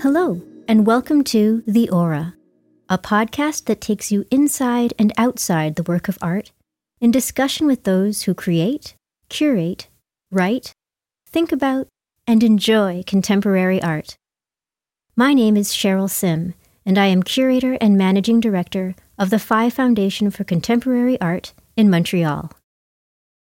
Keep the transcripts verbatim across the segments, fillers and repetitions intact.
Hello, and welcome to The Aura, a podcast that takes you inside and outside the work of art in discussion with those who create, curate, write, think about, and enjoy contemporary art. My name is Cheryl Sim, and I am curator and managing director of the Phi Foundation for Contemporary Art in Montreal.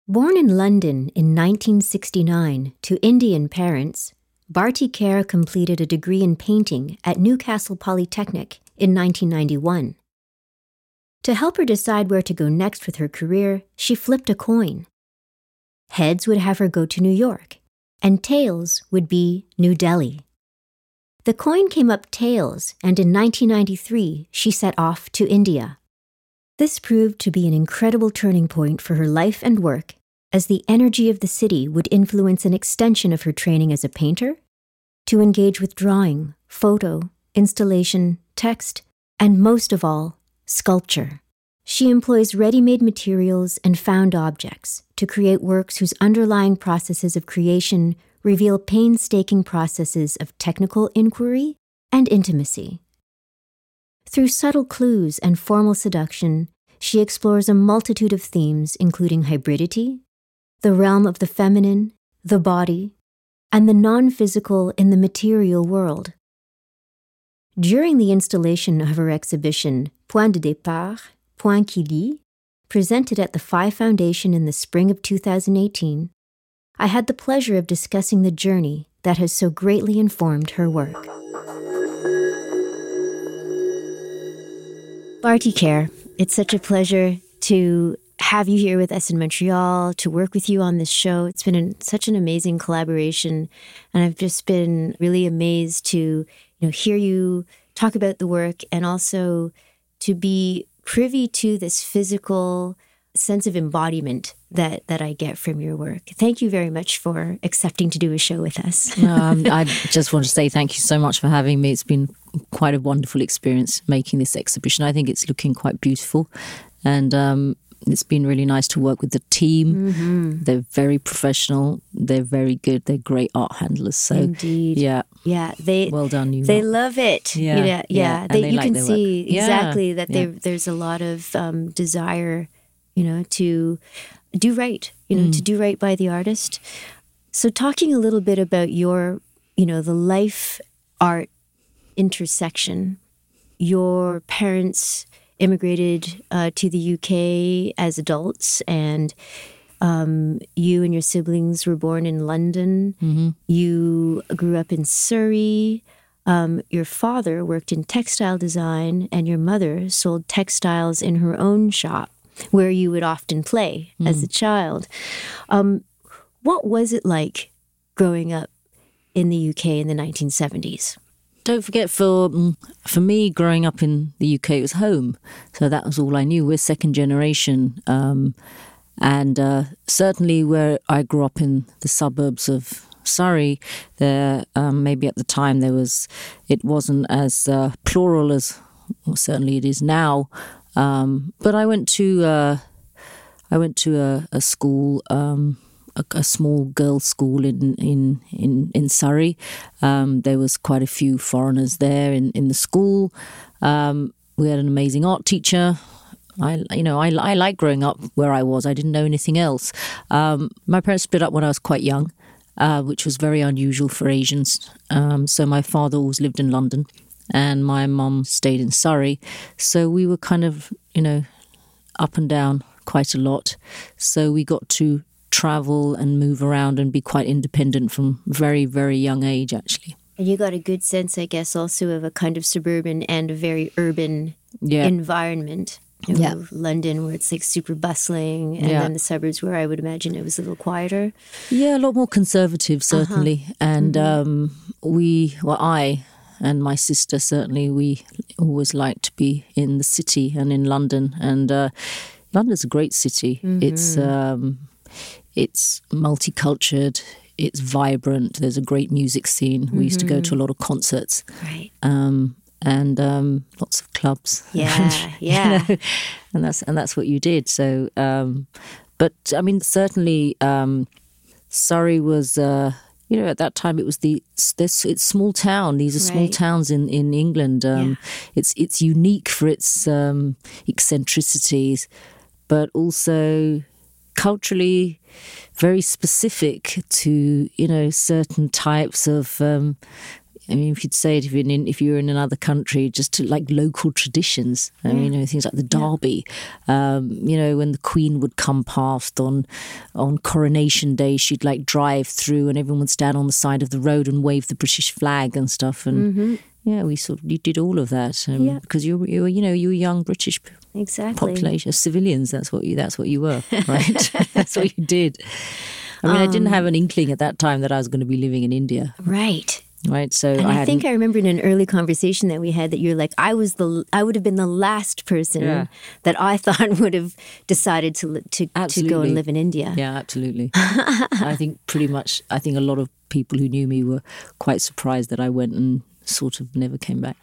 Born in London in nineteen sixty-nine to Indian parents, Bharti Kher completed a degree in painting at Newcastle Polytechnic in nineteen ninety-one. To help her decide where to go next with her career, she flipped a coin. Heads would have her go to New York, and tails would be New Delhi. The coin came up tails, and in nineteen ninety-three, she set off to India. This proved to be an incredible turning point for her life and work, as the energy of the city would influence an extension of her training as a painter to engage with drawing, photo, installation, text, and most of all, sculpture. She employs ready-made materials and found objects to create works whose underlying processes of creation reveal painstaking processes of technical inquiry and intimacy. Through subtle clues and formal seduction, she explores a multitude of themes including hybridity, the realm of the feminine, the body, and the non-physical in the material world. During the installation of her exhibition, Point de Départ, Point qui Lie, presented at the Phi Foundation in the spring of two thousand eighteen, I had the pleasure of discussing the journey that has so greatly informed her work. Bharti Kher, it's such a pleasure to have you here with us in Montreal, to work with you on this show. It's been an, such an amazing collaboration, and I've just been really amazed to, you know, hear you talk about the work and also to be privy to this physical sense of embodiment that that I get from your work. Thank you very much for accepting to do a show with us. um, I just want to say thank you so much for having me. It's been quite a wonderful experience making this exhibition. I think it's looking quite beautiful, and um, it's been really nice to work with the team. Mm-hmm. They're very professional. They're very good. They're great art handlers. So, indeed. Yeah. Yeah. They, well done, you. They love it. Yeah. You know, yeah. yeah. They, they you like can see work. Exactly yeah. that yeah. there's a lot of um, desire, you know, to do right, you know, mm. to do right by the artist. So talking a little bit about your, you know, the life art intersection, your parents immigrated uh, to the U K as adults, and um, you and your siblings were born in London. Mm-hmm. You grew up in Surrey. Um, your father worked in textile design, and your mother sold textiles in her own shop, where you would often play mm. as a child. Um, what was it like growing up in the U K in the nineteen seventies? Don't forget, for for me, growing up in the U K, it was home. So that was all I knew. We're second generation. Um, and uh, certainly where I grew up in the suburbs of Surrey, there um, maybe at the time there was it wasn't as uh, plural as well, certainly it is now. Um, but I went to uh, I went to a, a school, um, a, a small girls' school in in in, in Surrey. Um, there was quite a few foreigners there in, in the school. Um, we had an amazing art teacher. I you know I I liked growing up where I was. I didn't know anything else. Um, my parents split up when I was quite young, uh, which was very unusual for Asians. Um, so my father always lived in London, and my mum stayed in Surrey. So we were kind of, you know, up and down quite a lot. So we got to travel and move around and be quite independent from very, very young age, actually. And you got a good sense, I guess, also of a kind of suburban and a very urban yeah. environment. You know, yeah. London, where it's like super bustling, and yeah. then the suburbs where I would imagine it was a little quieter. Yeah, a lot more conservative, certainly. Uh-huh. And mm-hmm. um, we, well, I... and my sister, certainly, we always liked to be in the city and in London. And uh, London's a great city. Mm-hmm. It's um, it's multicultured. It's vibrant. There's a great music scene. Mm-hmm. We used to go to a lot of concerts. Right. Um, and um, lots of clubs. Yeah, yeah. You know? And that's and that's what you did. So, um, but, I mean, certainly, um, Surrey was... Uh, you know, at that time it was the this it's small town. These are right. small towns in in England. Um, yeah. It's it's unique for its um, eccentricities, but also culturally very specific to, you know, certain types of. Um, I mean, if you'd say it, if you're in, if you're in another country, just to, like, local traditions. I yeah. mean, you know, things like the Derby. Yeah. Um, you know, when the Queen would come past on on Coronation Day, she'd, like, drive through and everyone would stand on the side of the road and wave the British flag and stuff. And, mm-hmm. yeah, we sort of, you did all of that. Um, yeah. Because, you were, you were, you know, you were young British exactly. population, civilians, that's what you, that's what you were, right? That's what you did. I mean, um, I didn't have an inkling at that time that I was going to be living in India. Right. Right, so and I, I think I remember in an early conversation that we had that you're like, I was the I would have been the last person yeah. that I thought would have decided to to, to go and live in India. Yeah, absolutely. I think pretty much. I think a lot of people who knew me were quite surprised that I went and sort of never came back.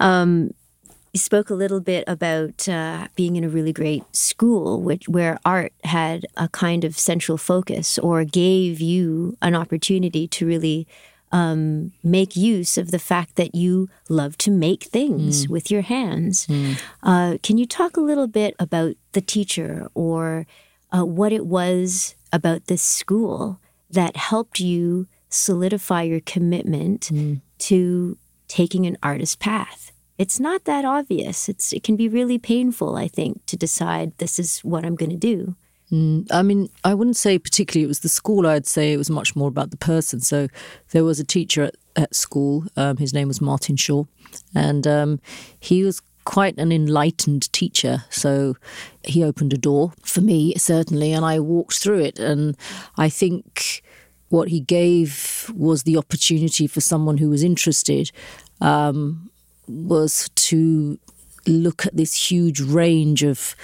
um, you spoke a little bit about uh, being in a really great school, which where art had a kind of central focus, or gave you an opportunity to really um, make use of the fact that you love to make things mm. with your hands. Mm. Uh, can you talk a little bit about the teacher, or uh, what it was about this school that helped you solidify your commitment mm. to taking an artist path? It's not that obvious. It's it can be really painful, I think, to decide this is what I'm going to do. Mm, I mean, I wouldn't say particularly it was the school. I'd say it was much more about the person. So there was a teacher at, at school. Um, his name was Martin Shaw. And um, he was quite an enlightened teacher. So he opened a door for me, certainly, and I walked through it. And I think what he gave was the opportunity for someone who was interested um was to look at this huge range of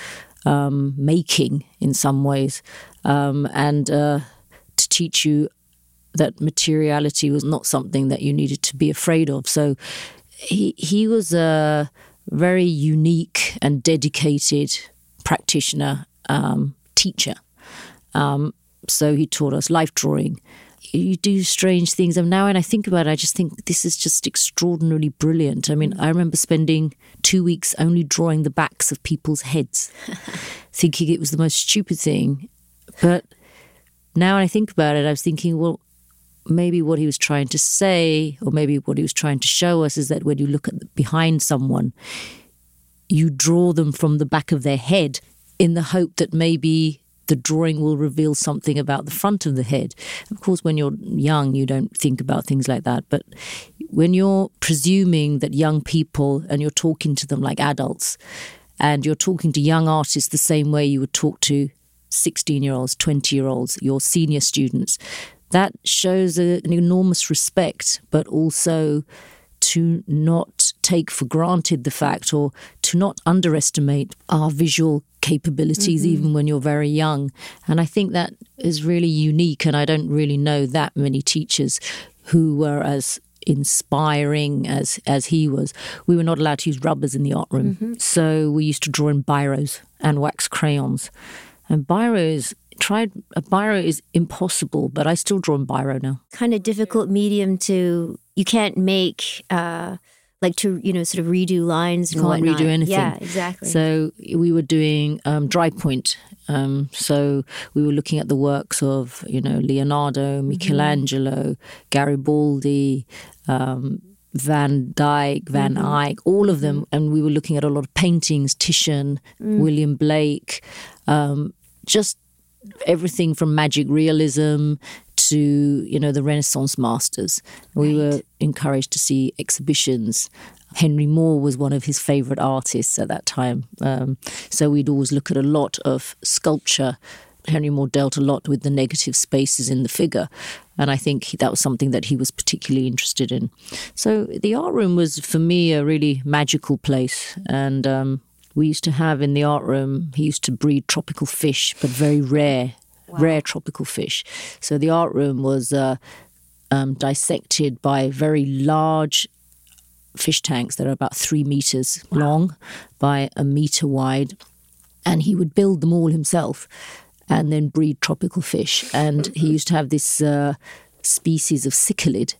um, making in some ways, um, and uh, to teach you that materiality was not something that you needed to be afraid of. So he he was a very unique and dedicated practitioner, um, teacher. Um, so he taught us life drawing. You do strange things. And now when I think about it, I just think this is just extraordinarily brilliant. I mean, I remember spending two weeks only drawing the backs of people's heads, thinking it was the most stupid thing. But now when I think about it, I was thinking, well, maybe what he was trying to say, or maybe what he was trying to show us, is that when you look at the, behind someone, you draw them from the back of their head in the hope that maybe the drawing will reveal something about the front of the head. Of course, when you're young, you don't think about things like that. But when you're presuming that young people, and you're talking to them like adults, and you're talking to young artists the same way you would talk to sixteen-year-olds, twenty-year-olds, your senior students, that shows a, an enormous respect, but also to not take for granted the fact, or to not underestimate our visual capabilities, mm-hmm. even when you're very young. And I think that is really unique, and I don't really know that many teachers who were as inspiring as, as he was. We were not allowed to use rubbers in the art room, mm-hmm. so we used to draw in biros and wax crayons. And biros, tried a biro is impossible, but I still draw in biro now. Kind of difficult medium to, you can't make... Uh, like to, you know, sort of redo lines. And can't whatnot. Redo anything. Yeah, exactly. So we were doing um, dry point. Um, so we were looking at the works of, you know, Leonardo, Michelangelo, mm-hmm. Garibaldi, um, Van Dyke, Van mm-hmm. Eyck, all of them. And we were looking at a lot of paintings, Titian, mm. William Blake, um, just everything from magic realism to, you know, the Renaissance masters. We right. were encouraged to see exhibitions. Henry Moore was one of his favourite artists at that time. Um, so we'd always look at a lot of sculpture. Henry Moore dealt a lot with the negative spaces in the figure. And I think that was something that he was particularly interested in. So the art room was, for me, a really magical place. And um, we used to have in the art room, he used to breed tropical fish, but very rare. Wow. Rare tropical fish. So the art room was uh, um, dissected by very large fish tanks that are about three meters wow. long by a meter wide. And he would build them all himself. and then breed tropical fish. And he used to have this uh, species of cichlid.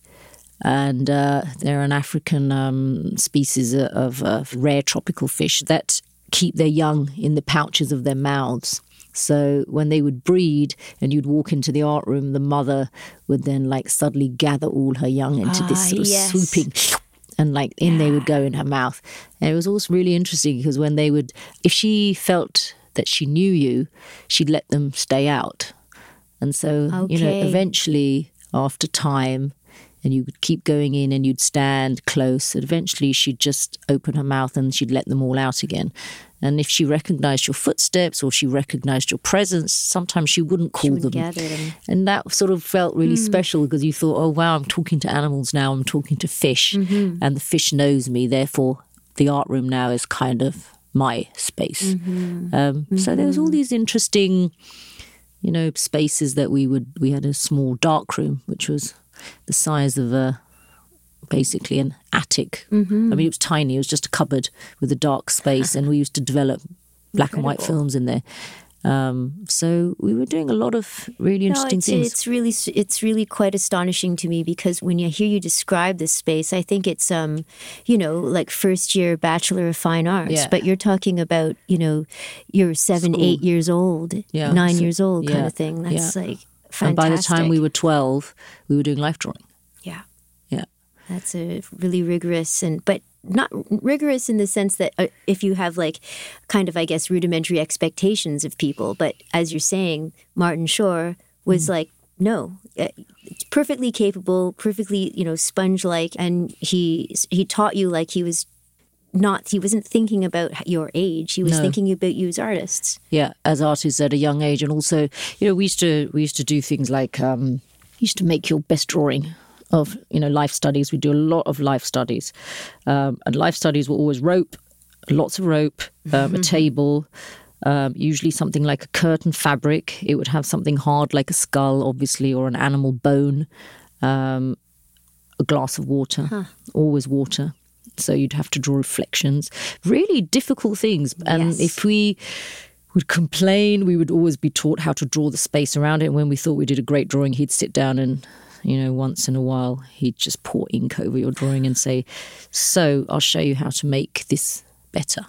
And uh, they're an African um, species of, of rare tropical fish that keep their young in the pouches of their mouths. So when they would breed and you'd walk into the art room, the mother would then like suddenly gather all her young into ah, this sort of yes. swooping, and like in yeah. they would go in her mouth. And it was also really interesting because when they would, if she felt that she knew you, she'd let them stay out. And so, okay. you know, eventually after time, and you would keep going in and you'd stand close. And eventually she'd just open her mouth and she'd let them all out again. And if she recognized your footsteps or she recognized your presence, sometimes she wouldn't call she wouldn't them. them. And that sort of felt really mm. special because you thought, oh, wow, I'm talking to animals now. I'm talking to fish. Mm-hmm. And the fish knows me. Therefore, the art room now is kind of my space. Mm-hmm. Um, mm-hmm. So there was all these interesting, you know, spaces that we would, we had a small dark room, which was the size of a basically an attic. Mm-hmm. I mean, it was tiny. It was just a cupboard with a dark space, and we used to develop black Incredible. and white films in there. Um, so we were doing a lot of really interesting no, it's, things. It's really, it's really quite astonishing to me because when I hear you describe this space, I think it's, um, you know, like first year Bachelor of Fine Arts. Yeah. But you're talking about, you know, you're seven, School. eight years old, yeah. nine so, years old yeah. kind of thing. That's yeah. like... Fantastic. And by the time we were twelve, we were doing life drawing. Yeah. Yeah. That's a really rigorous and, but not rigorous in the sense that uh, if you have like kind of, I guess, rudimentary expectations of people. But as you're saying, Martin Shaw was mm. like, no, uh, perfectly capable, perfectly, you know, sponge-like. And he he taught you like he was not, he wasn't thinking about your age. He was no. thinking about you as artists. Yeah, as artists at a young age. And also, you know, we used to we used to do things like, um, used to make your best drawing of, you know, life studies. We do a lot of life studies. Um, and life studies were always rope, lots of rope, um, mm-hmm. a table, um, usually something like a curtain fabric. It would have something hard like a skull, obviously, or an animal bone, um, a glass of water, huh. always water. So you'd have to draw reflections, really difficult things. And yes. if we would complain, we would always be taught how to draw the space around it. And when we thought we did a great drawing, he'd sit down and, you know, once in a while, he'd just pour ink over your drawing and say, so I'll show you how to make this better.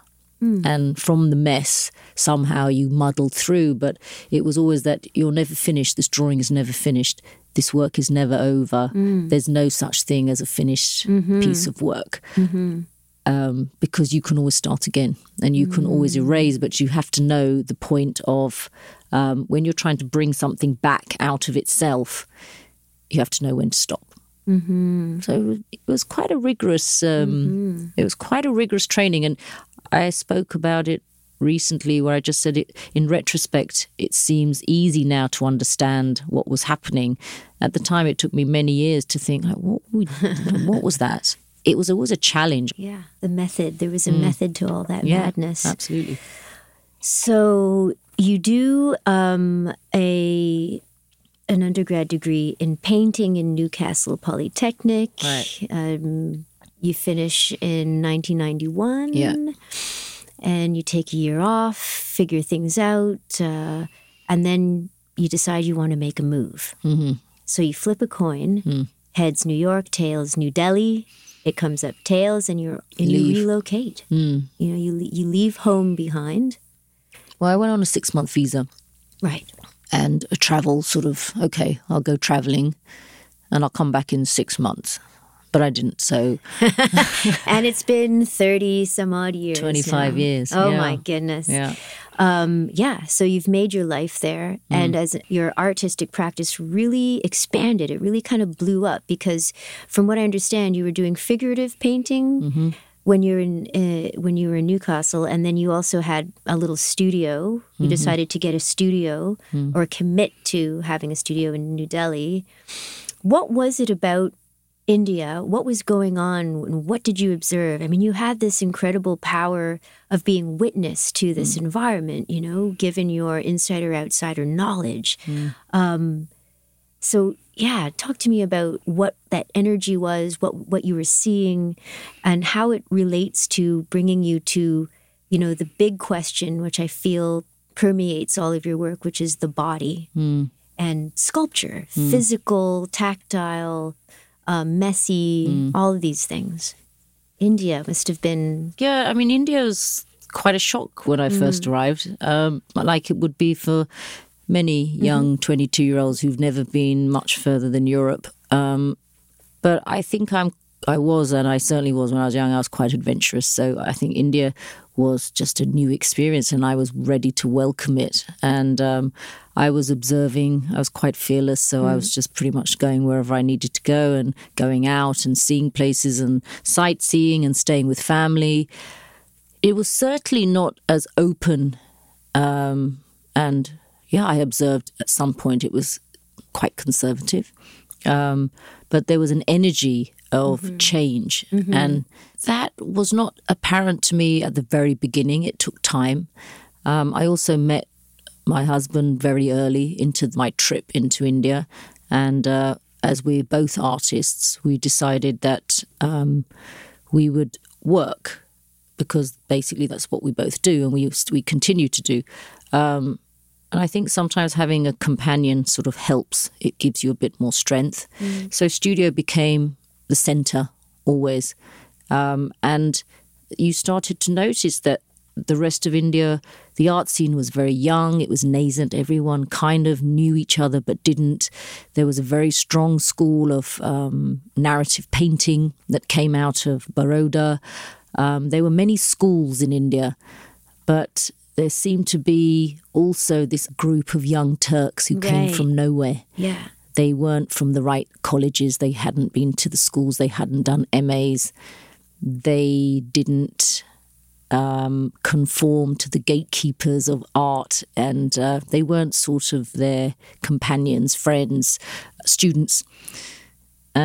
Mm. And from the mess, somehow you muddled through. But it was always that you'll never finish. This drawing is never finished. This work is never over. Mm. There's no such thing as a finished mm-hmm. piece of work mm-hmm. um, because you can always start again and you mm. can always erase, but you have to know the point of um, when you're trying to bring something back out of itself, you have to know when to stop. Mm-hmm. So it was quite a rigorous, um, mm-hmm. it was quite a rigorous training. And I spoke about it recently where I just said it in retrospect it seems easy now to understand what was happening. At the time it took me many years to think like what we, what was that? It was always a challenge. Yeah, the method. There was a mm. method to all that yeah, madness. Absolutely. So you do um, a an undergrad degree in painting in Newcastle Polytechnic. Right. Um, you finish in nineteen ninety-one. Yeah. And you take a year off, figure things out, uh, and then you decide you want to make a move. Mm-hmm. So you flip a coin, mm. heads New York, tails New Delhi. It comes up tails, and you're and you relocate. Mm. You know, you you leave home behind. Well, I went on a six month visa, right? And a travel sort of okay. I'll go traveling, and I'll come back in six months. But I didn't, so... And it's been thirty some odd years twenty-five now. Years. Oh, yeah. My goodness. Yeah. Um, yeah, so you've made your life there. Mm. And as your artistic practice really expanded, it really kind of blew up because from what I understand, you were doing figurative painting mm-hmm. when you were in uh, when you were in Newcastle. And then you also had a little studio. You mm-hmm. decided to get a studio mm. or commit to having a studio in New Delhi. What was it about India, what was going on and what did you observe? I mean, you had this incredible power of being witness to this mm. environment, you know, given your insider outsider knowledge. Mm. Um, so, yeah, talk to me about what that energy was, what, what you were seeing and how it relates to bringing you to, you know, the big question, which I feel permeates all of your work, which is the body mm. and sculpture, mm. physical, tactile, uh, messy, mm. all of these things. India must have been... Yeah, I mean, India was quite a shock when I mm. first arrived, um, like it would be for many young mm-hmm. twenty-two-year-olds who've never been much further than Europe. Um, but I think I'm, I was, and I certainly was when I was young, I was quite adventurous. So I think India was just a new experience and I was ready to welcome it. And um, I was observing, I was quite fearless. So mm. I was just pretty much going wherever I needed to go and going out and seeing places and sightseeing and staying with family. It was certainly not as open um, and... Yeah, I observed at some point it was quite conservative, um, but there was an energy of mm-hmm. change. Mm-hmm. And that was not apparent to me at the very beginning. It took time. Um, I also met my husband very early into my trip into India. And uh, as we're both artists, we decided that um, we would work because basically that's what we both do and we, we continue to do. Um And I think sometimes having a companion sort of helps. It gives you a bit more strength. Mm. So studio became the centre always. Um, and you started to notice that the rest of India, the art scene was very young. It was nascent. Everyone kind of knew each other but didn't. There was a very strong school of um, narrative painting that came out of Baroda. Um, there were many schools in India, but... There seemed to be also this group of young Turks who right. came from nowhere. Yeah, they weren't from the right colleges. They hadn't been to the schools. They hadn't done M A's. They didn't um, conform to the gatekeepers of art. And uh, they weren't sort of their companions, friends, students.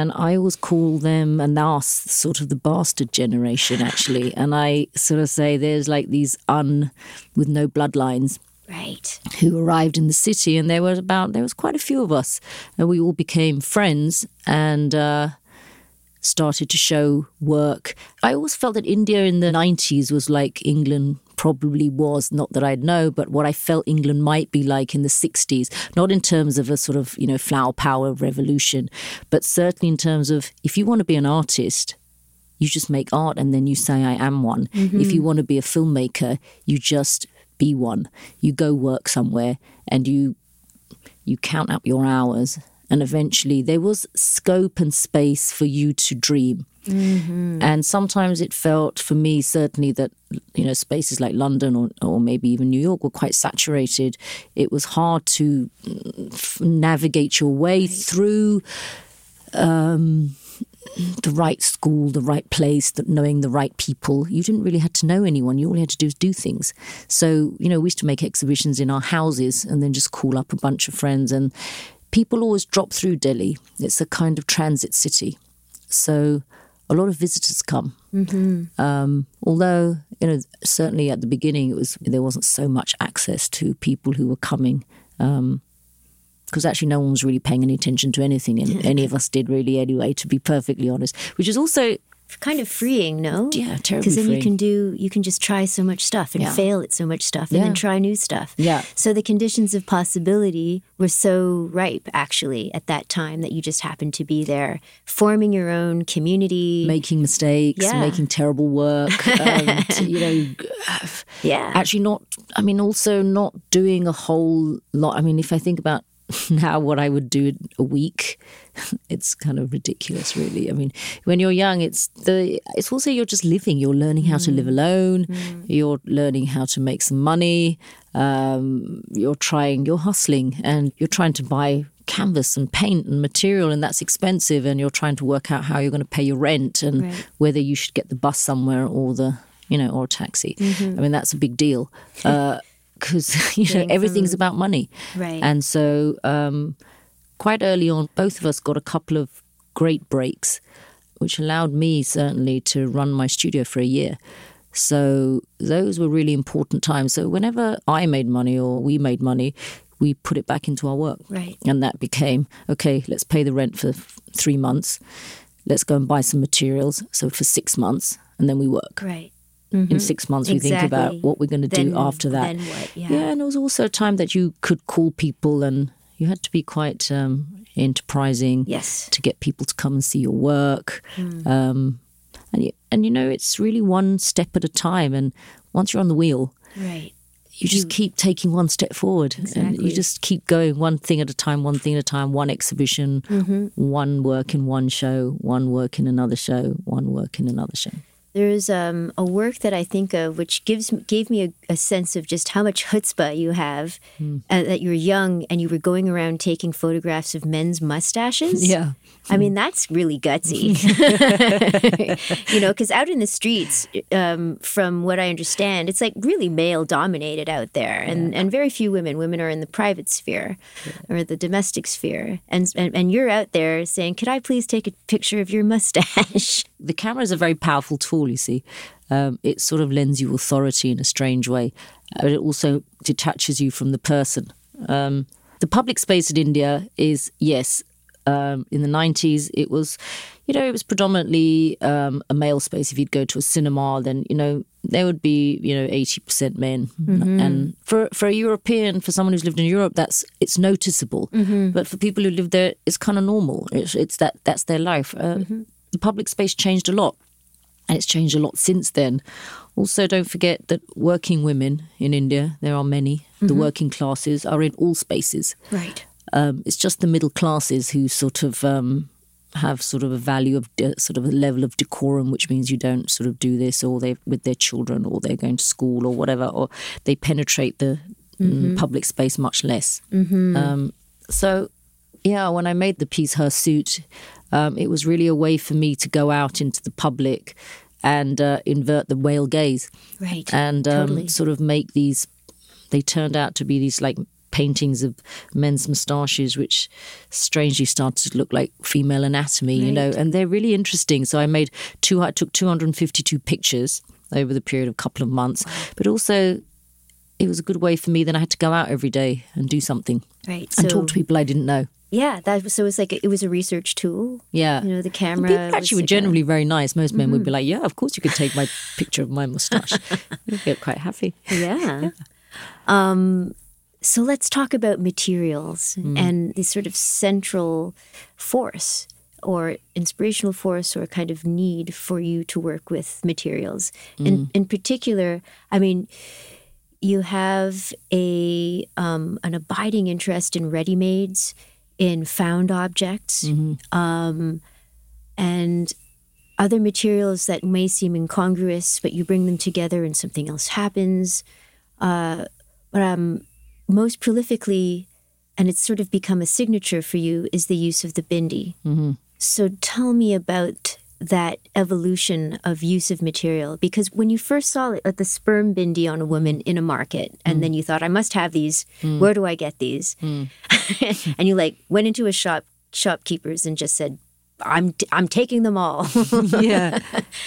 And I always call them, and they're sort of the bastard generation, actually. And I sort of say there's like these un with no bloodlines, right? Who arrived in the city, and there was about there was quite a few of us, and we all became friends and uh, started to show work. I always felt that India in the nineties was like England. Probably was, not that I'd know, but what I felt England might be like in the sixties, not in terms of a sort of, you know, flower power revolution, but certainly in terms of if you want to be an artist, you just make art and then you say, I am one. Mm-hmm. If you want to be a filmmaker, you just be one. You go work somewhere and you you count up your hours. And eventually there was scope and space for you to dream. Mm-hmm. And sometimes it felt for me certainly that, you know, spaces like London or, or maybe even New York were quite saturated. It was hard to f- navigate your way right. through um, the right school, the right place, the, knowing the right people. You didn't really have to know anyone. You all you had to do was do things. So, you know, we used to make exhibitions in our houses and then just call up a bunch of friends. And people always drop through Delhi. It's a kind of transit city. So... a lot of visitors come. Mm-hmm. Um, although, you know, certainly at the beginning, it was there wasn't so much access to people who were coming um, because actually no one was really paying any attention to anything, and any of us did really anyway, to be perfectly honest. Which is also kind of freeing, no? Yeah, terribly. Because then freeing. you can do, you can just try so much stuff and yeah. fail at so much stuff, and yeah. then try new stuff. Yeah. So the conditions of possibility were so ripe, actually, at that time that you just happened to be there, forming your own community, making mistakes, yeah. making terrible work. um, to, you know, yeah. Actually, not. I mean, also not doing a whole lot. I mean, if I think about now what I would do in a week, it's kind of ridiculous, really. I mean, when you're young, it's the it's also you're just living. You're learning how mm. to live alone. Mm. You're learning how to make some money. Um, you're trying, you're hustling, and you're trying to buy canvas and paint and material, and that's expensive. And you're trying to work out how you're going to pay your rent and right. whether you should get the bus somewhere or the, you know, or a taxi. Mm-hmm. I mean, that's a big deal. Uh, because, you know, everything's about money. Right. And so um, quite early on, both of us got a couple of great breaks, which allowed me certainly to run my studio for a year. So those were really important times. So whenever I made money or we made money, we put it back into our work. Right. And that became, okay, let's pay the rent for three months. Let's go and buy some materials. So for six months, and then we work. Right. Mm-hmm. In six months, exactly. We think about what we're going to then, do after that. Then what, yeah. yeah, and it was also a time that you could call people, and you had to be quite um, enterprising yes. to get people to come and see your work. Mm. Um, and, you, and, you know, it's really one step at a time. And once you're on the wheel, right. you just you, keep taking one step forward. Exactly. And you just keep going one thing at a time, one thing at a time, one exhibition, mm-hmm. one work in one show, one work in another show, one work in another show. There is um, a work that I think of which gives gave me a, a sense of just how much chutzpah you have, mm. uh, that you were young and you were going around taking photographs of men's mustaches. Yeah. I mm. mean, that's really gutsy. You know, because out in the streets, um, from what I understand, it's like really male-dominated out there, and, yeah. and very few women. Women are in the private sphere yeah. or the domestic sphere. And, and, and you're out there saying, could I please take a picture of your mustache? The camera is a very powerful tool, you see. Um, it sort of lends you authority in a strange way, but it also detaches you from the person. Um, the public space in India is, yes, um, in the nineties, it was, you know, it was predominantly um, a male space. If you'd go to a cinema, then, you know, there would be, you know, eighty percent men. Mm-hmm. And for, for a European, for someone who's lived in Europe, that's it's noticeable. Mm-hmm. But for people who live there, it's kind of normal. It's, it's that that's their life. Uh, mm-hmm. The public space changed a lot, and it's changed a lot since then. Also, don't forget that working women in India, there are many, mm-hmm. the working classes are in all spaces. Right. Um, it's just the middle classes who sort of um, have sort of a value of de- sort of a level of decorum, which means you don't sort of do this, or they with their children, or they're going to school or whatever, or they penetrate the mm-hmm. um, public space much less. Mm-hmm. Um, so, yeah, when I made the piece, Her Suit, Um, it was really a way for me to go out into the public and uh, invert the male gaze. Right. And um, totally. sort of make these, they turned out to be these like paintings of men's moustaches, which strangely started to look like female anatomy, right. you know, and they're really interesting. So I made two, I took two hundred fifty-two pictures over the period of a couple of months, but also it was a good way for me. Then I had to go out every day and do something. Right. So, and talk to people I didn't know. Yeah, that was, so it was like a, it was a research tool. Yeah, you know, the camera. And people actually were like generally a, very nice. Most men mm-hmm. would be like, "Yeah, of course you could take my picture of my mustache." You'd get quite happy. Yeah. yeah. Um, so let's talk about materials mm. and the sort of central force or inspirational force or kind of need for you to work with materials. Mm. And in particular, I mean, you have a um, an abiding interest in ready-mades, in found objects, mm-hmm. um, and other materials that may seem incongruous, but you bring them together and something else happens. Uh, but um, most prolifically, and it's sort of become a signature for you, is the use of the bindi. Mm-hmm. So tell me about that evolution of use of material, because when you first saw it, like the sperm bindi on a woman in a market, and mm. then you thought, I must have these. Mm. Where do I get these? Mm. And you like went into a shop, shopkeepers, and just said, I'm t- I'm taking them all. yeah,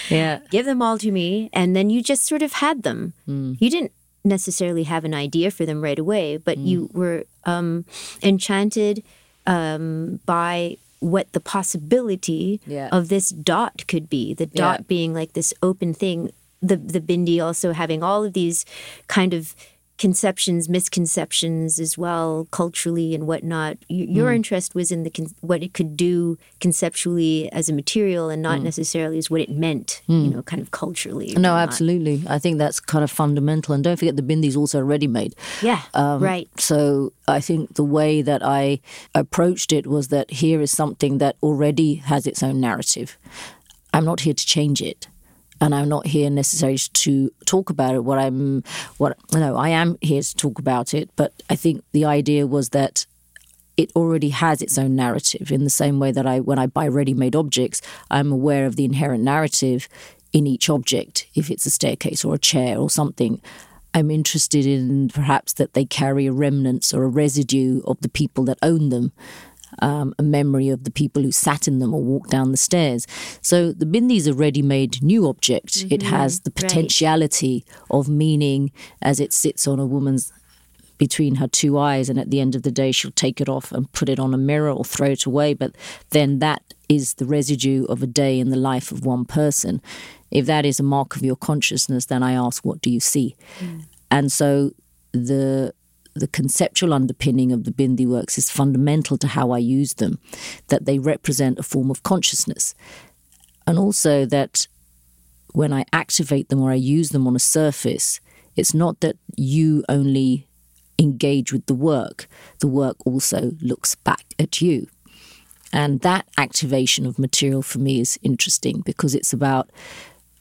yeah. Give them all to me, and then you just sort of had them. Mm. You didn't necessarily have an idea for them right away, but mm. you were um, enchanted um, by what the possibility yeah. of this dot could be, the dot yeah. being like this open thing, the the bindi also having all of these kind of conceptions, misconceptions as well, culturally and whatnot. Y- your mm. interest was in the con- what it could do conceptually as a material and not mm. necessarily as what it meant, mm. you know, kind of culturally. No, absolutely. I think that's kind of fundamental. And don't forget the bindi is also ready-made. Yeah, um, right. So I think the way that I approached it was that here is something that already has its own narrative. I'm not here to change it. And I'm not here necessarily to talk about it. What I'm, what no, I am here to talk about it. But I think the idea was that it already has its own narrative. In the same way that I, when I buy ready-made objects, I'm aware of the inherent narrative in each object. If it's a staircase or a chair or something, I'm interested in perhaps that they carry a remnants or a residue of the people that own them. Um, a memory of the people who sat in them or walked down the stairs. So the bindi is a ready-made new object. Mm-hmm. It has the potentiality right. of meaning as it sits on a woman's between her two eyes, and at the end of the day she'll take it off and put it on a mirror or throw it away. But then that is the residue of a day in the life of one person. If that is a mark of your consciousness, then I ask, what do you see? Mm. And so the the conceptual underpinning of the Bindi works is fundamental to how I use them, that they represent a form of consciousness. And also that when I activate them or I use them on a surface, it's not that you only engage with the work. The work also looks back at you. And that activation of material for me is interesting because it's about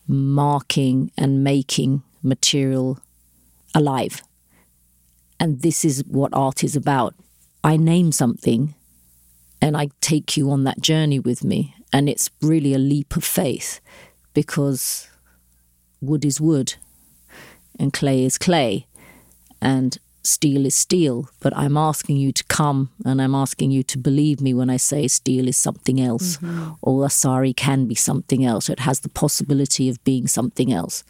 marking and making material alive. And this is what art is about. I name something and I take you on that journey with me. And it's really a leap of faith because wood is wood and clay is clay and steel is steel, but I'm asking you to come and I'm asking you to believe me when I say steel is something else, mm-hmm. or asari can be something else. It has the possibility of being something else.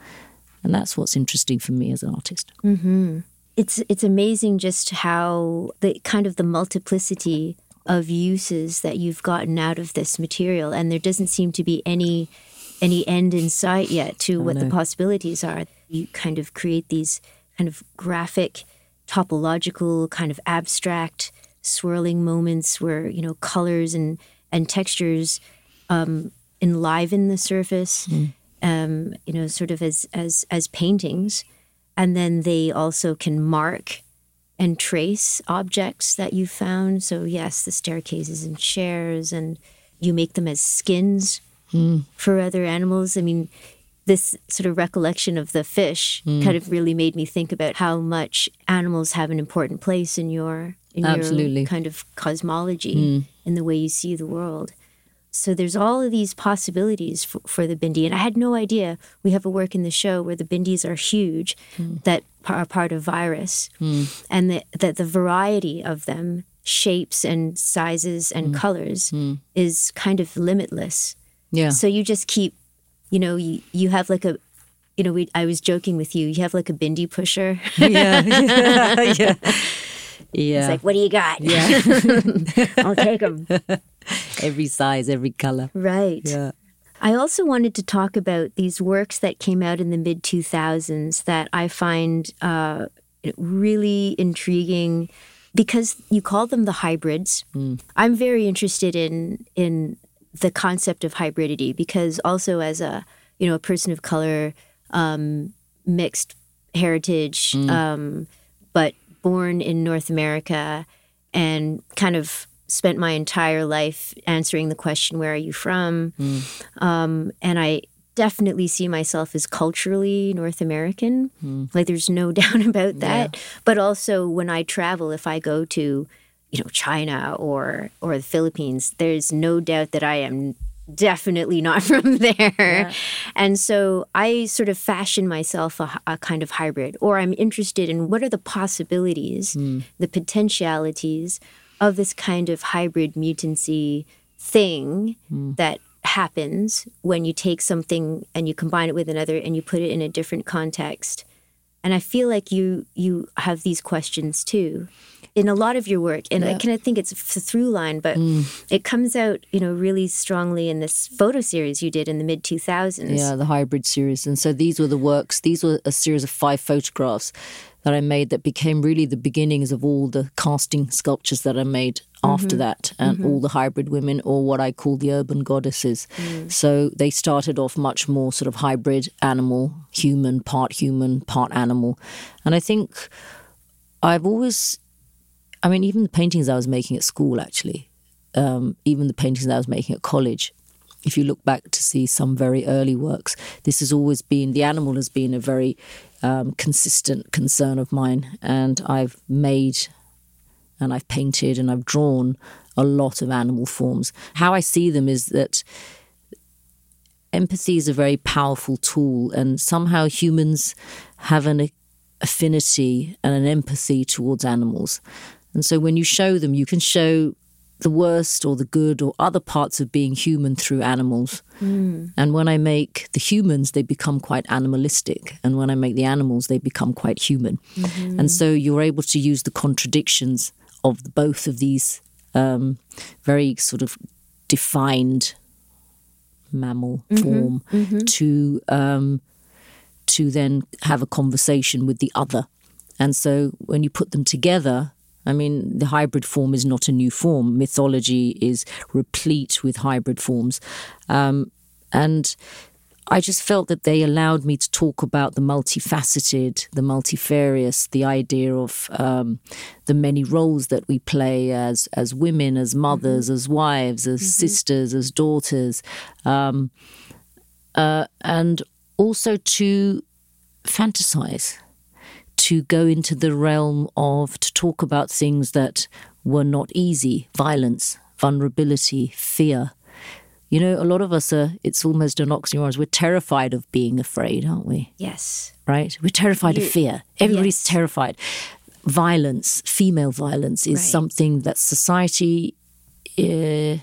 And that's what's interesting for me as an artist. Mm-hmm. It's it's amazing just how the kind of the multiplicity of uses that you've gotten out of this material, and there doesn't seem to be any any end in sight yet to what the possibilities are. You kind of create these kind of graphic, topological, kind of abstract, swirling moments where, you know, colors and, and textures um, enliven the surface, mm. um, you know, sort of as, as, as paintings. And then they also can mark and trace objects that you found. So yes, the staircases and chairs, and you make them as skins mm. for other animals. I mean, this sort of recollection of the fish mm. kind of really made me think about how much animals have an important place in your in Absolutely. your kind of cosmology mm. in the way you see the world. So there's all of these possibilities for, for the Bindi. And I had no idea. We have a work in the show where the Bindis are huge, mm. that are part of virus, mm. and the, that the variety of them, shapes and sizes and mm. colors, mm. is kind of limitless. Yeah. So you just keep, you know, you, you have like a, you know, we, I was joking with you, you have like a Bindi pusher. yeah, yeah, yeah. Yeah. It's like, what do you got? Yeah. I'll take them. Every size, every color. Right. Yeah. I also wanted to talk about these works that came out in the mid two thousands that I find uh, really intriguing because you call them the hybrids. Mm. I'm very interested in in the concept of hybridity because also as a, you know, a person of color, um, mixed heritage, mm. um, but born in North America and kind of spent my entire life answering the question, where are you from? Mm. Um, and I definitely see myself as culturally North American. Mm. Like there's no doubt about that. Yeah. But also when I travel, if I go to, you know, China or, or the Philippines, there's no doubt that I am definitely not from there. Yeah. And so I sort of fashion myself a, a kind of hybrid, or I'm interested in what are the possibilities, mm. the potentialities of this kind of hybrid mutancy thing mm. that happens when you take something and you combine it with another and you put it in a different context. And I feel like you you have these questions too in a lot of your work, and yeah. I kind of think it's a through line, but mm. it comes out, you know, really strongly in this photo series you did in the mid two thousands. Yeah, the hybrid series. And so these were the works, these were a series of five photographs that I made that became really the beginnings of all the casting sculptures that I made mm-hmm. after that, and mm-hmm. all the hybrid women, or what I call the urban goddesses. Mm. So they started off much more sort of hybrid animal, human, part human, part animal. And I think I've always... I mean, even the paintings I was making at school, actually, um, even the paintings that I was making at college, if you look back to see some very early works, this has always been, the animal has been a very um, consistent concern of mine. And I've made and I've painted and I've drawn a lot of animal forms. How I see them is that empathy is a very powerful tool, and somehow humans have an affinity and an empathy towards animals. And so when you show them, you can show the worst or the good or other parts of being human through animals. Mm. And when I make the humans, they become quite animalistic. And when I make the animals, they become quite human. Mm-hmm. And so you're able to use the contradictions of both of these um, very sort of defined mammal mm-hmm. form mm-hmm. to um, to then have a conversation with the other. And so when you put them together, I mean, the hybrid form is not a new form. Mythology is replete with hybrid forms. Um, and I just felt that they allowed me to talk about the multifaceted, the multifarious, the idea of um, the many roles that we play as as women, as mothers, mm-hmm. as wives, as mm-hmm. sisters, as daughters. Um, uh, and also to fantasize. To go into the realm of, to talk about things that were not easy, violence, vulnerability, fear. You know, a lot of us are, it's almost an oxymoron, we're terrified of being afraid, aren't we? Yes. Right? We're terrified you, of fear. Everybody's yes. terrified. Violence, female violence is right. something that society uh,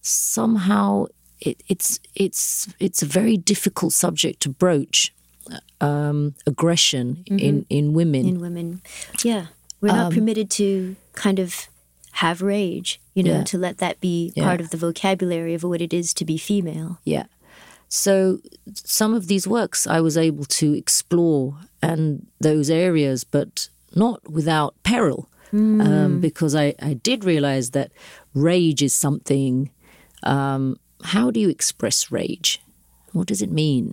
somehow, it, it's, it's, it's a very difficult subject to broach. Um, aggression mm-hmm. in, in women. In women. Yeah. We're not um, permitted to kind of have rage, you know, yeah. to let that be yeah. part of the vocabulary of what it is to be female. Yeah. So some of these works I was able to explore and those areas, but not without peril, mm. um, because I, I did realize that rage is something, um, how do you express rage? What does it mean?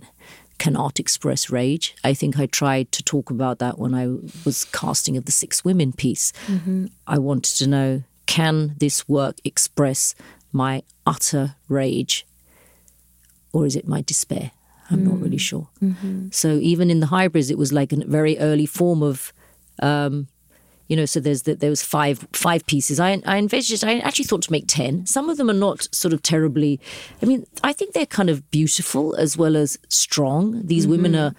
Can art express rage? I think I tried to talk about that when I was casting of the Six Women piece. Mm-hmm. I wanted to know, can this work express my utter rage? Or is it my despair? I'm mm. not really sure. Mm-hmm. So even in the hybrids, it was like a very early form of, um, you know, so there's the, there was five five pieces. I, I envisioned, I actually thought to make ten. Some of them are not sort of terribly, I mean, I think they're kind of beautiful as well as strong. These mm-hmm. women are,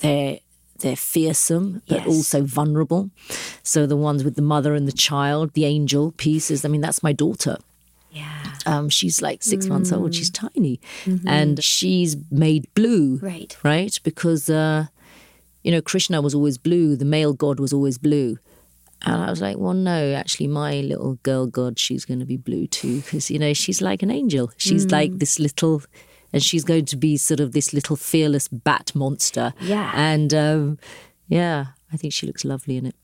they're, they're fearsome, but yes. also vulnerable. So the ones with the mother and the child, the angel pieces, I mean, that's my daughter. Yeah. Um, she's like six mm. months old. She's tiny. Mm-hmm. And she's made blue. Right. Right? Because, uh, you know, Krishna was always blue. The male god was always blue. And I was like, well, no, actually, my little girl god, she's going to be blue too. Because, you know, she's like an angel. She's mm. like this little, and she's going to be sort of this little fearless bat monster. Yeah. And, um, yeah, I think she looks lovely in it.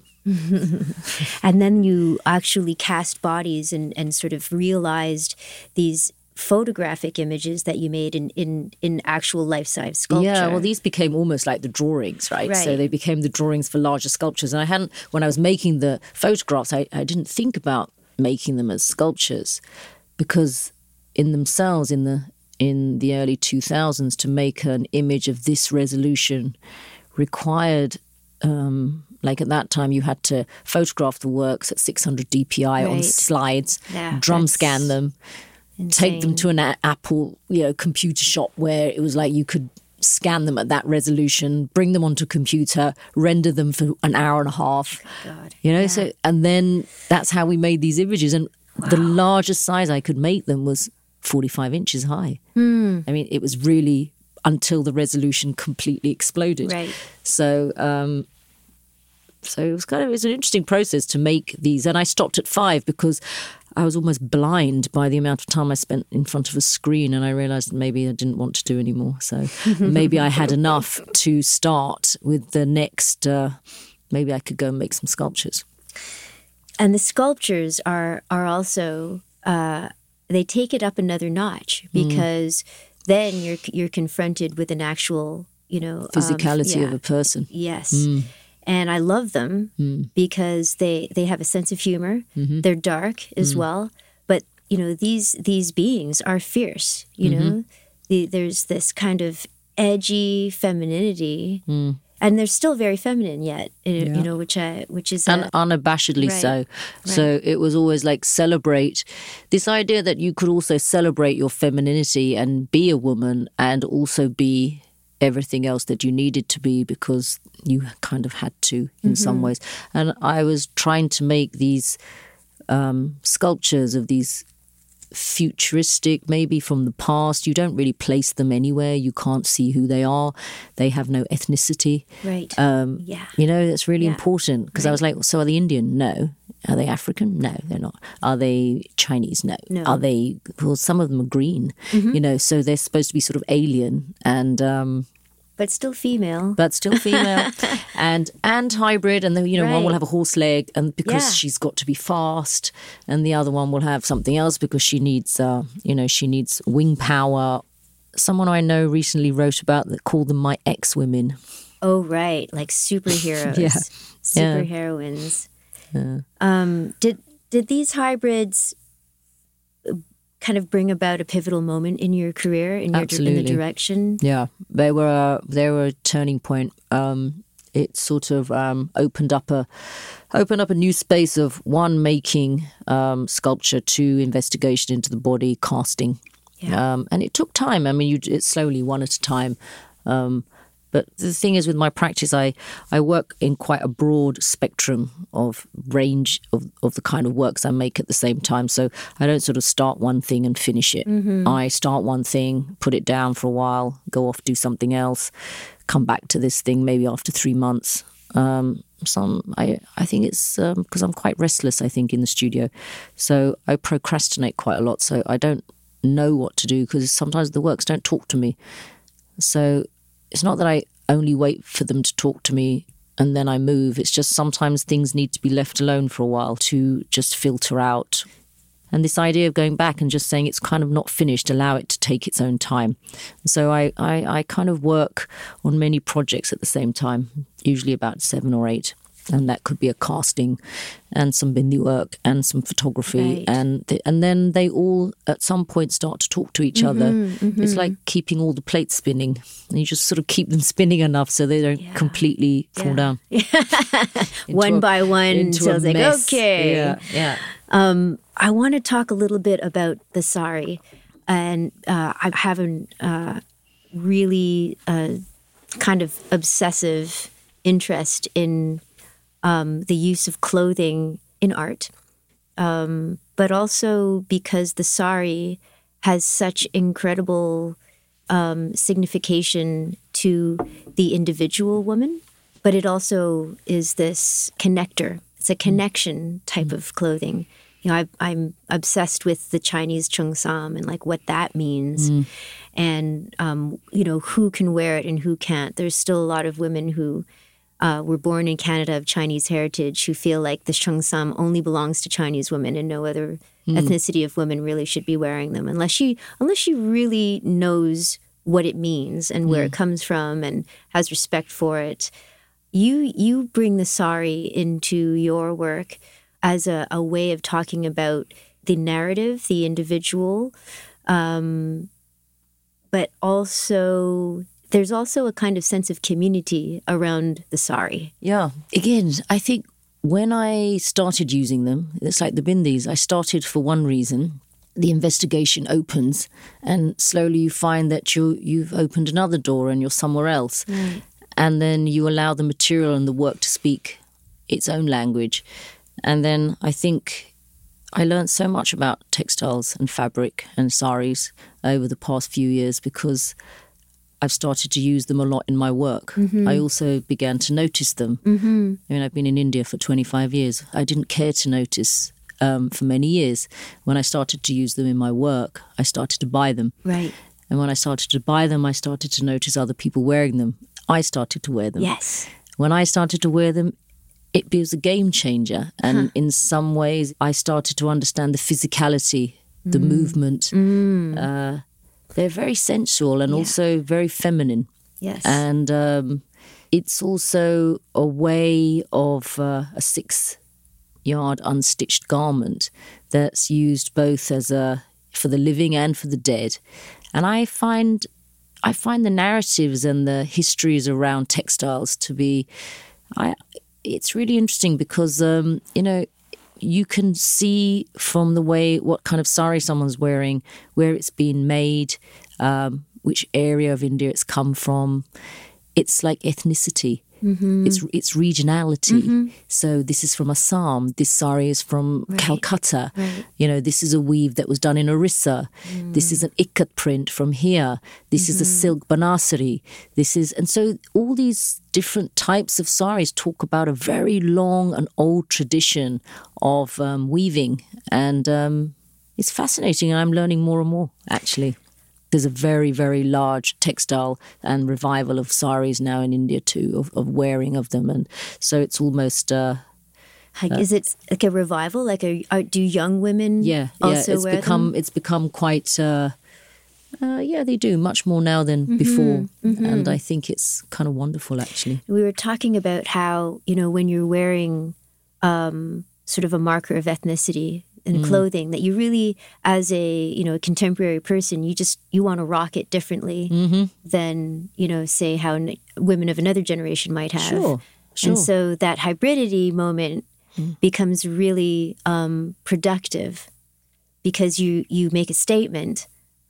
And then you actually cast bodies and, and sort of realized these photographic images that you made in, in, in actual life-size sculpture. Yeah, well, these became almost like the drawings, right? right? So they became the drawings for larger sculptures. And I hadn't, when I was making the photographs, I, I didn't think about making them as sculptures because in themselves, in the in the early two thousands, to make an image of this resolution required, um, like at that time, you had to photograph the works at six hundred D P I right. on slides, yeah, drum that's... scan them. Insane. Take them to an a- Apple, you know, computer shop where it was like you could scan them at that resolution, bring them onto a computer, render them for an hour and a half. Oh God. You know, yeah. so and then that's how we made these images. And wow. the largest size I could make them was forty-five inches high. Hmm. I mean, it was really until the resolution completely exploded. Right. So, um, so it was kind of it was an interesting process to make these. And I stopped at five because I was almost blind by the amount of time I spent in front of a screen, and I realized maybe I didn't want to do any more. So maybe I had enough to start with the next, uh, maybe I could go and make some sculptures. And the sculptures are, are also, uh, they take it up another notch because mm. then you're, you're confronted with an actual, you know. Physicality um, yeah. of a person. Yes. Mm. And I love them mm. because they, they have a sense of humor. Mm-hmm. They're dark as mm. well. But, you know, these these beings are fierce, you mm-hmm. know. The, there's this kind of edgy femininity. Mm. And they're still very feminine yet, you yeah. know, which I, which is... And a, unabashedly right, so. Right. So it was always like celebrate. This idea that you could also celebrate your femininity and be a woman and also be... everything else that you needed to be because you kind of had to in mm-hmm. some ways. And I was trying to make these um, sculptures of these futuristic, maybe from the past. You don't really place them anywhere. You can't see who they are. They have no ethnicity. Right. Um, yeah. You know, that's really yeah. important because right. I was like, so are they Indian? No. Are they African? No, they're not. Are they Chinese? No. no. Are they, well, some of them are green, mm-hmm. you know, so they're supposed to be sort of alien and... Um, but still female. But still female. and and hybrid. And, the, you know, right. one will have a horse leg and because yeah. she's got to be fast. And the other one will have something else because she needs, uh, you know, she needs wing power. Someone I know recently wrote about that, called them my ex-women. Oh, right. Like superheroes. yeah. Superheroines. Yeah. Yeah. Um, did did these hybrids kind of bring about a pivotal moment in your career, in your Absolutely. in the direction? Yeah, they were a, they were a turning point. Um, it sort of um, opened up a opened up a new space of one making um, sculpture, two investigation into the body, casting, yeah. um, and it took time. I mean, you it's slowly one at a time. Um, But the thing is, with my practice, I, I work in quite a broad spectrum of range of, of the kind of works I make at the same time. So I don't sort of start one thing and finish it. Mm-hmm. I start one thing, put it down for a while, go off, do something else, come back to this thing maybe after three months. Um, some I, I think it's because um, I'm quite restless, I think, in the studio. So I procrastinate quite a lot. So I don't know what to do because sometimes the works don't talk to me. So... It's not that I only wait for them to talk to me and then I move. It's just sometimes things need to be left alone for a while to just filter out. And this idea of going back and just saying it's kind of not finished, allow it to take its own time. So I, I, I kind of work on many projects at the same time, usually about seven or eight. And that could be a casting and some bindi work and some photography. Right. And th- and then they all, at some point, start to talk to each mm-hmm, other. Mm-hmm. It's like keeping all the plates spinning. And you just sort of keep them spinning enough so they don't yeah. completely yeah. fall down. one a, by one until it's like, okay. Yeah. yeah. Um, I want to talk a little bit about the sari. And uh, I have a uh, really uh, kind of obsessive interest in... Um, the use of clothing in art, um, but also because the sari has such incredible um, signification to the individual woman, but it also is this connector. It's a connection type mm-hmm. of clothing. You know, I, I'm obsessed with the Chinese cheongsam and like what that means mm. and, um, you know, who can wear it and who can't. There's still a lot of women who... Uh, were born in Canada of Chinese heritage who feel like the cheongsam only belongs to Chinese women and no other mm. ethnicity of women really should be wearing them unless she unless she really knows what it means and where mm. it comes from and has respect for it. You you bring the sari into your work as a, a way of talking about the narrative, the individual, um, but also... There's also a kind of sense of community around the sari. Yeah. Again, I think when I started using them, it's like the bindis, I started for one reason. The investigation opens and slowly you find that you, you've opened another door and you're somewhere else. Right. And then you allow the material and the work to speak its own language. And then I think I learned so much about textiles and fabric and saris over the past few years because... I've started to use them a lot in my work. Mm-hmm. I also began to notice them. Mm-hmm. I mean, I've been in India for twenty-five years. I didn't care to notice um, for many years. When I started to use them in my work, I started to buy them. Right. And when I started to buy them, I started to notice other people wearing them. I started to wear them. Yes. When I started to wear them, it was a game changer. And huh. in some ways, I started to understand the physicality, the mm. movement, mm. uh, they're very sensual and yeah. also very feminine. Yes. And um, it's also a way of uh, a six-yard unstitched garment that's used both as a for the living and for the dead. And I find I find the narratives and the histories around textiles to be... I, it's really interesting because, um, you know, you can see from the way what kind of sari someone's wearing, where it's been made, um, which area of India it's come from. It's like ethnicity. Mm-hmm. It's it's regionality. Mm-hmm. So this is from Assam. This sari is from right. Calcutta. Right. You know, this is a weave that was done in Orissa. Mm. This is an ikat print from here. This mm-hmm. is a silk banasari. This is, and so all these different types of saris talk about a very long and old tradition of um, weaving, and um, it's fascinating. I'm learning more and more, actually. There's a very, very large textile and revival of saris now in India too, of, of wearing of them. And so it's almost... Uh, like, uh, is it like a revival? Like, a, are, do young women yeah, also yeah, it's wear become, them? It's become quite... Uh, uh, yeah, they do, much more now than mm-hmm, before. Mm-hmm. And I think it's kind of wonderful, actually. We were talking about how, you know, when you're wearing um, sort of a marker of ethnicity... and mm. clothing, that you really, as a, you know, a contemporary person, you just, you want to rock it differently mm-hmm. than, you know, say how n- women of another generation might have. Sure, sure. And so that hybridity moment mm. becomes really um, productive, because you, you make a statement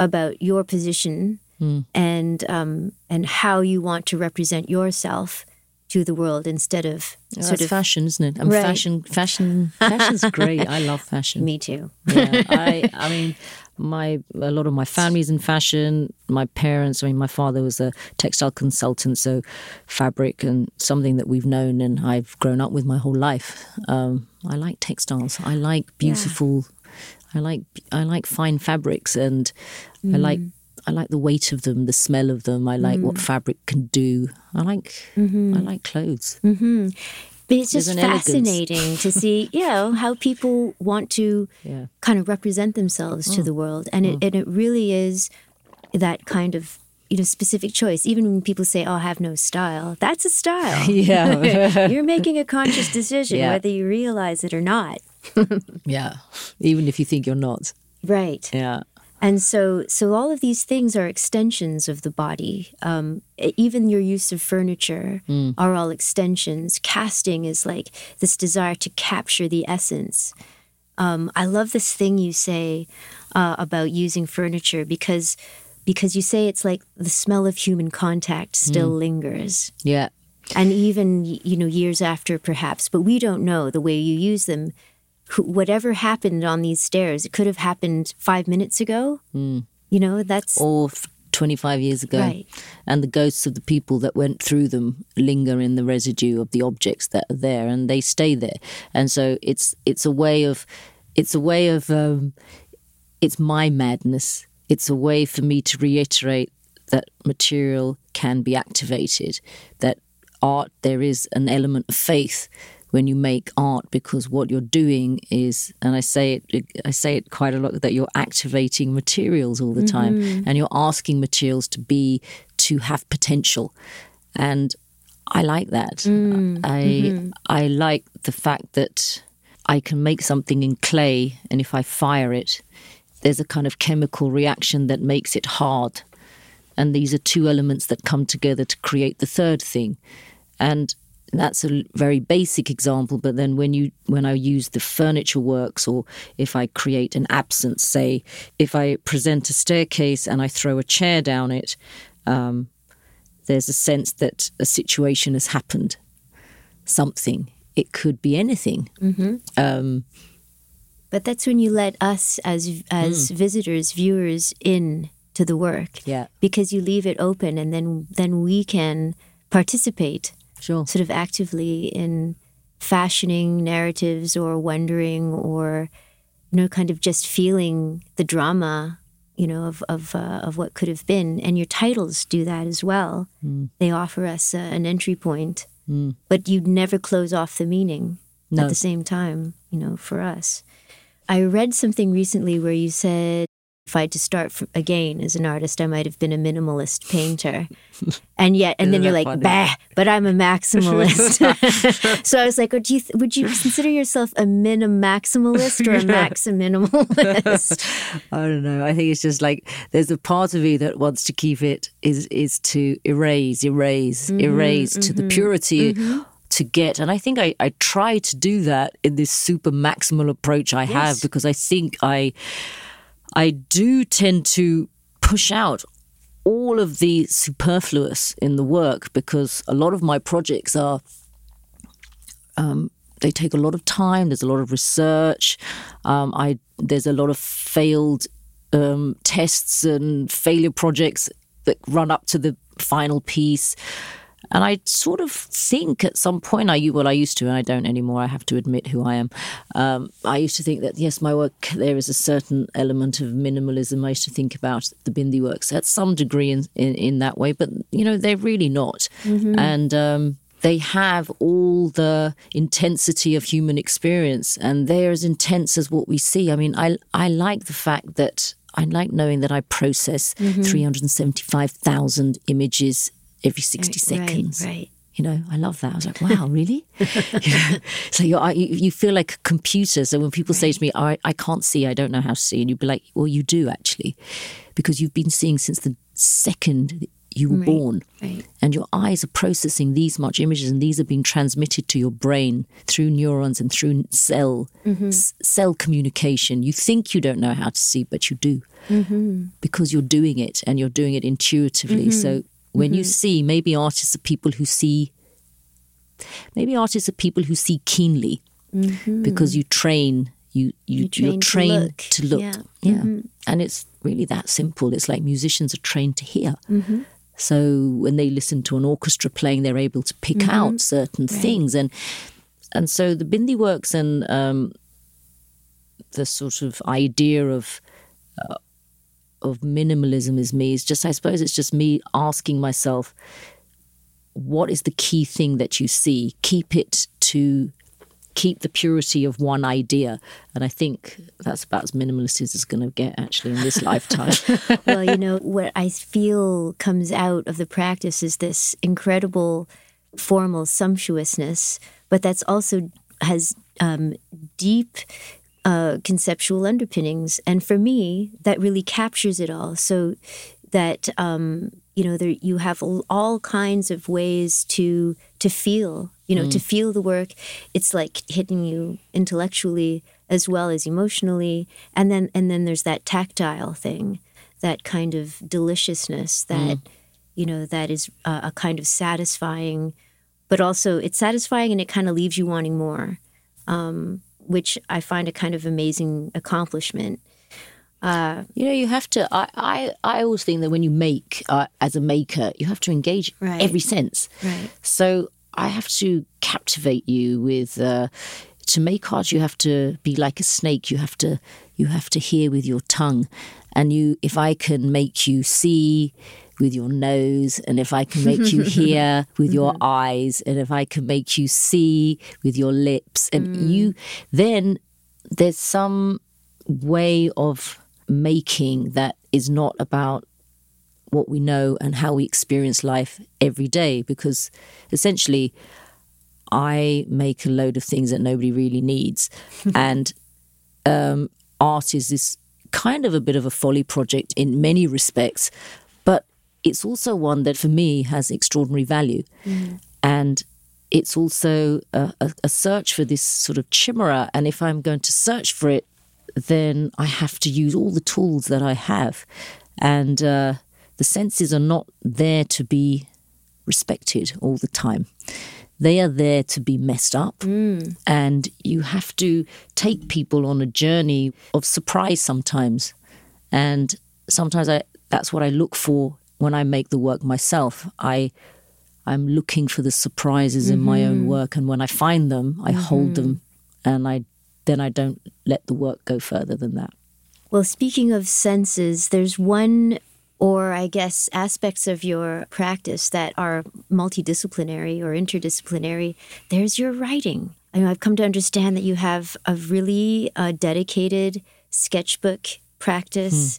about your position mm. and um, and how you want to represent yourself to the world, instead of oh, sort of fashion, isn't it? And right. fashion, fashion, fashion's great. I love fashion. Me too. Yeah, I, I mean, my a lot of my family's in fashion. My parents, I mean, my father was a textile consultant, so fabric and something that we've known and I've grown up with my whole life. Um, I like textiles. I like beautiful. Yeah. I like I like fine fabrics, and mm. I like. I like the weight of them, the smell of them. I like mm. what fabric can do. I like mm-hmm. I like clothes. Mm-hmm. But it's just fascinating to see, you know, how people want to yeah. kind of represent themselves oh. to the world. And it, oh. and it really is that kind of, you know, specific choice. Even when people say, oh, I have no style, that's a style. Yeah. You're making a conscious decision yeah. whether you realize it or not. yeah. Even if you think you're not. Right. Yeah. And so so all of these things are extensions of the body. Um, even your use of furniture mm. are all extensions. Casting is like this desire to capture the essence. Um, I love this thing you say uh, about using furniture, because because you say it's like the smell of human contact still mm. lingers. Yeah. And even, you know, years after perhaps, but we don't know the way you use them. Whatever happened on these stairs, it could have happened five minutes ago. Mm. You know, that's... Or twenty-five years ago. Right. And the ghosts of the people that went through them linger in the residue of the objects that are there, and they stay there. And so it's it's a way of... It's a way of... Um, it's my madness. It's a way for me to reiterate that material can be activated, that art, there is an element of faith when you make art, because what you're doing is, and I say it, I say it quite a lot, that you're activating materials all the mm-hmm. time, and you're asking materials to be, to have potential, and I like that. Mm. I mm-hmm. I like the fact that I can make something in clay, and if I fire it, there's a kind of chemical reaction that makes it hard, and these are two elements that come together to create the third thing, and. That's a very basic example, but then when you when I use the furniture works, or if I create an absence, say, if I present a staircase and I throw a chair down it, um, there's a sense that a situation has happened, something. It could be anything. Mm-hmm. Um, but that's when you let us as as mm. visitors, viewers, in to the work, yeah, because you leave it open, and then then we can participate. Sure. Sort of actively in fashioning narratives, or wondering, or, you know, kind of just feeling the drama, you know, of of, uh, of what could have been. And your titles do that as well. Mm. They offer us uh, an entry point, mm. but you'd never close off the meaning no. at the same time, you know, for us. I read something recently where you said, if I had to start from, again as an artist, I might have been a minimalist painter. And yet, and then you're like, funny? bah, but I'm a maximalist. So I was like, would you, th- would you consider yourself a minimaximalist or a maximinimalist? I don't know. I think it's just like, there's a part of you that wants to keep it, is, is to erase, erase, mm-hmm, erase mm-hmm, to the purity mm-hmm. to get, and I think I, I try to do that in this super maximal approach I yes. have, because I think I... I do tend to push out all of the superfluous in the work, because a lot of my projects are, um, they take a lot of time, there's a lot of research, um, I there's a lot of failed um, tests and failure projects that run up to the final piece. And I sort of think at some point, I well, I used to, and I don't anymore, I have to admit who I am. Um, I used to think that, yes, my work, there is a certain element of minimalism. I used to think about the Bindi works at some degree in, in, in that way, but, you know, they're really not. Mm-hmm. And um, they have all the intensity of human experience, and they're as intense as what we see. I mean, I I like the fact that, I like knowing that I process mm-hmm. three hundred seventy-five thousand images every sixty right, seconds. Right, right. You know, I love that. I was like, wow, really? You know, so you're, you you feel like a computer. So when people right. say to me, I, I can't see, I don't know how to see. And you'd be like, well, you do actually, because you've been seeing since the second you were right, born. Right. And your eyes are processing these much images, and these are being transmitted to your brain through neurons and through cell mm-hmm. s- cell communication. You think you don't know how to see, but you do mm-hmm. because you're doing it, and you're doing it intuitively. Mm-hmm. So when mm-hmm. you see, maybe artists are people who see, maybe artists are people who see keenly mm-hmm. because you train, you, you, you train you're trained to look. To look. Yeah. yeah. Mm-hmm. And it's really that simple. It's like musicians are trained to hear. Mm-hmm. So when they listen to an orchestra playing, they're able to pick mm-hmm. out certain right. things. And and so the Bindi works and um, the sort of idea of... Uh, of minimalism is me. It's just, I suppose it's just me asking myself, what is the key thing that you see? Keep it to, keep the purity of one idea. And I think that's about as minimalist as it's going to get actually in this lifetime. Well, you know, what I feel comes out of the practice is this incredible formal sumptuousness, but that's also has um, deep Uh, conceptual underpinnings. And for me, that really captures it all. So that, um, you know, there, you have all kinds of ways to to feel, you know, mm. to feel the work. It's like hitting you intellectually as well as emotionally. And then and then there's that tactile thing, that kind of deliciousness that, mm. you know, that is a, a kind of satisfying, but also it's satisfying and it kind of leaves you wanting more. Um which I find a kind of amazing accomplishment. Uh, you know, you have to, I, I, I always think that when you make, uh, as a maker, you have to engage right. every sense. Right. So I have to captivate you with, uh, to make art, you have to be like a snake. You have to, you have to hear with your tongue. And you, if I can make you see with your nose, and if I can make you hear with your mm-hmm. eyes, and if I can make you see with your lips, and mm. you, then there's some way of making that is not about what we know and how we experience life every day, because essentially I make a load of things that nobody really needs. And um, art is this kind of a bit of a folly project in many respects, it's also one that, for me, has extraordinary value. Mm. And it's also a, a, a search for this sort of chimera. And if I'm going to search for it, then I have to use all the tools that I have. And uh, the senses are not there to be respected all the time. They are there to be messed up. Mm. And you have to take people on a journey of surprise sometimes. And sometimes I, that's what I look for. When I make the work myself, I, I'm looking for the surprises mm-hmm. in my own work. And when I find them, I mm-hmm. hold them, and I then I don't let the work go further than that. Well, speaking of senses, there's one, or I guess aspects of your practice that are multidisciplinary or interdisciplinary. There's your writing. I know I've come to understand that you have a really uh, dedicated sketchbook practice. Mm.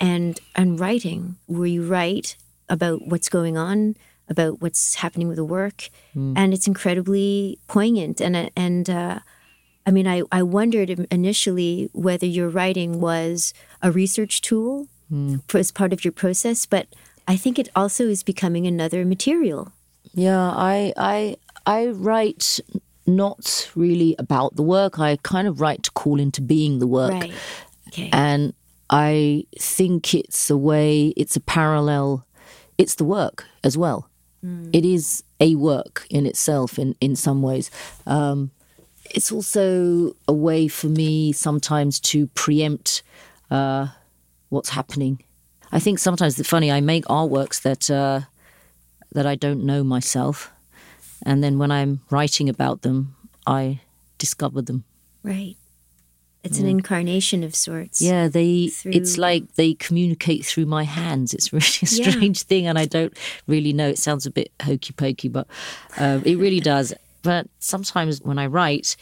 And and writing, where you write about what's going on, about what's happening with the work, mm. and it's incredibly poignant. And and uh, I mean, I, I wondered initially whether your writing was a research tool mm. for, as part of your process, but I think it also is becoming another material. Yeah, I I I write not really about the work. I kind of write to call into being the work, right. okay. and. I think it's a way, it's a parallel, it's the work as well. Mm. It is a work in itself in, in some ways. Um, it's also a way for me sometimes to preempt uh, what's happening. I think sometimes it's funny, I make artworks that uh, that I don't know myself. And then when I'm writing about them, I discover them. Right. It's yeah. an incarnation of sorts. Yeah, they. Through... it's like they communicate through my hands. It's really a strange yeah. thing, and I don't really know. It sounds a bit hokey-pokey, but uh, it really does. But sometimes when I write,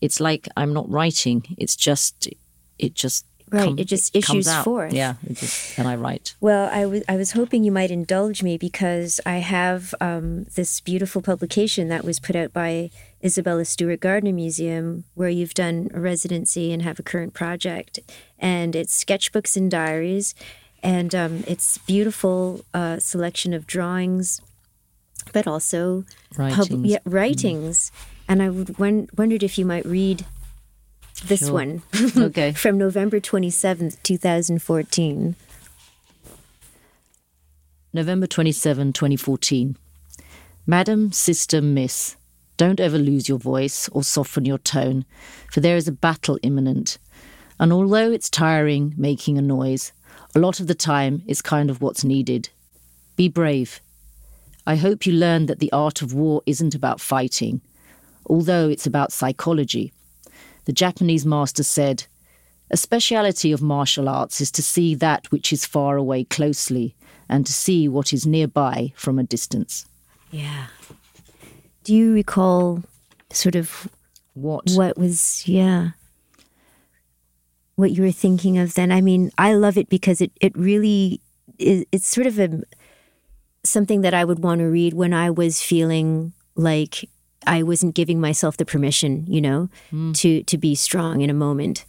it's like I'm not writing. It's just, it just Right, com- it just it issues forth. Yeah, it just, and I write. Well, I, w- I was hoping you might indulge me because I have um, this beautiful publication that was put out by Isabella Stewart Gardner Museum, where you've done a residency and have a current project. And it's sketchbooks and diaries. And um, it's beautiful uh, selection of drawings, but also writings. Pub- yeah, writings. Mm. And I would w- wondered if you might read this sure. one. Okay. From November twenty-seventh, twenty fourteen. November twenty-seventh, twenty fourteen. Madam, Sister, Miss, don't ever lose your voice or soften your tone, for there is a battle imminent. And although it's tiring making a noise, a lot of the time it's kind of what's needed. Be brave. I hope you learn that the art of war isn't about fighting, although it's about psychology. The Japanese master said, "A speciality of martial arts is to see that which is far away closely and to see what is nearby from a distance." Yeah. Do you recall sort of what what was, yeah, what you were thinking of then? I mean, I love it because it, it really, is, it's sort of a something that I would want to read when I was feeling like I wasn't giving myself the permission, you know, mm. to, to be strong in a moment.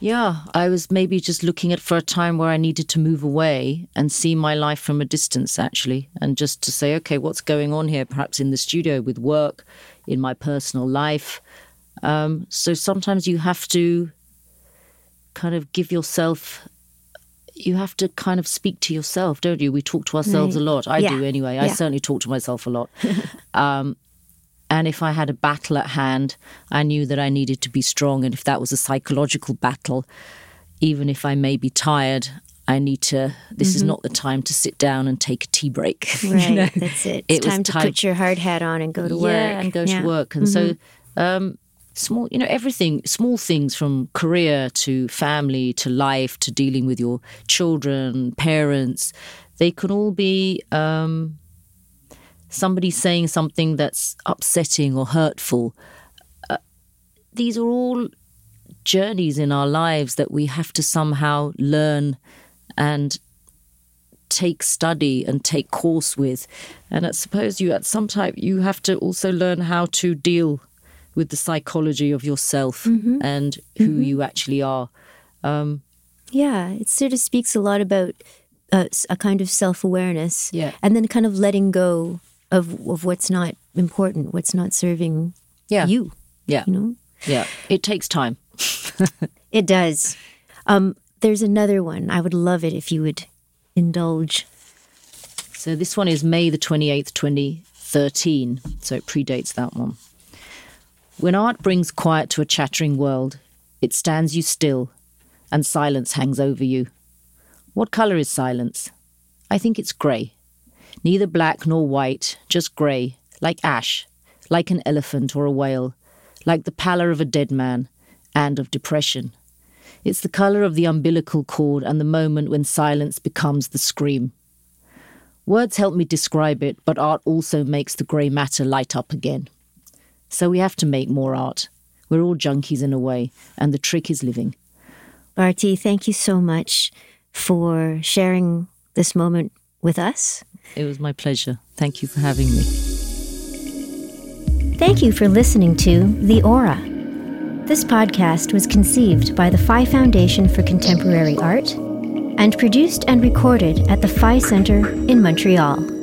Yeah, I was maybe just looking at for a time where I needed to move away and see my life from a distance, actually, and just to say, okay, what's going on here, perhaps in the studio with work, in my personal life. Um, so sometimes you have to kind of give yourself, you have to kind of speak to yourself, don't you? We talk to ourselves right. a lot. I yeah. do anyway. Yeah. I certainly talk to myself a lot. Um And if I had a battle at hand, I knew that I needed to be strong. And if that was a psychological battle, even if I may be tired, I need to, this mm-hmm. is not the time to sit down and take a tea break. Right, you know? That's it. It's it time to time... put your hard hat on and go to yeah, work. Yeah, and go yeah. to work. And mm-hmm. so, um, small, you know, everything, small things from career to family to life to dealing with your children, parents, they can all be... Um, somebody saying something that's upsetting or hurtful. Uh, these are all journeys in our lives that we have to somehow learn and take study and take course with. And I suppose you, at some time, you have to also learn how to deal with the psychology of yourself mm-hmm. and who mm-hmm. you actually are. Um, yeah, it sort of speaks a lot about uh, a kind of self-awareness yeah. and then kind of letting go Of, of what's not important, what's not serving yeah. you. Yeah. You know? Yeah. It takes time. It does. Um, there's another one. I would love it if you would indulge. So this one is May the twenty-eighth, twenty thirteen. So it predates that one. When art brings quiet to a chattering world, it stands you still and silence hangs over you. What colour is silence? I think it's grey. Neither black nor white, just grey, like ash, like an elephant or a whale, like the pallor of a dead man, and of depression. It's the colour of the umbilical cord and the moment when silence becomes the scream. Words help me describe it, but art also makes the grey matter light up again. So we have to make more art. We're all junkies in a way, and the trick is living. Bharti, thank you so much for sharing this moment with us. It was my pleasure. Thank you for having me. Thank you for listening to The Aura. This podcast was conceived by the Phi Foundation for Contemporary Art and produced and recorded at the Phi Centre in Montreal.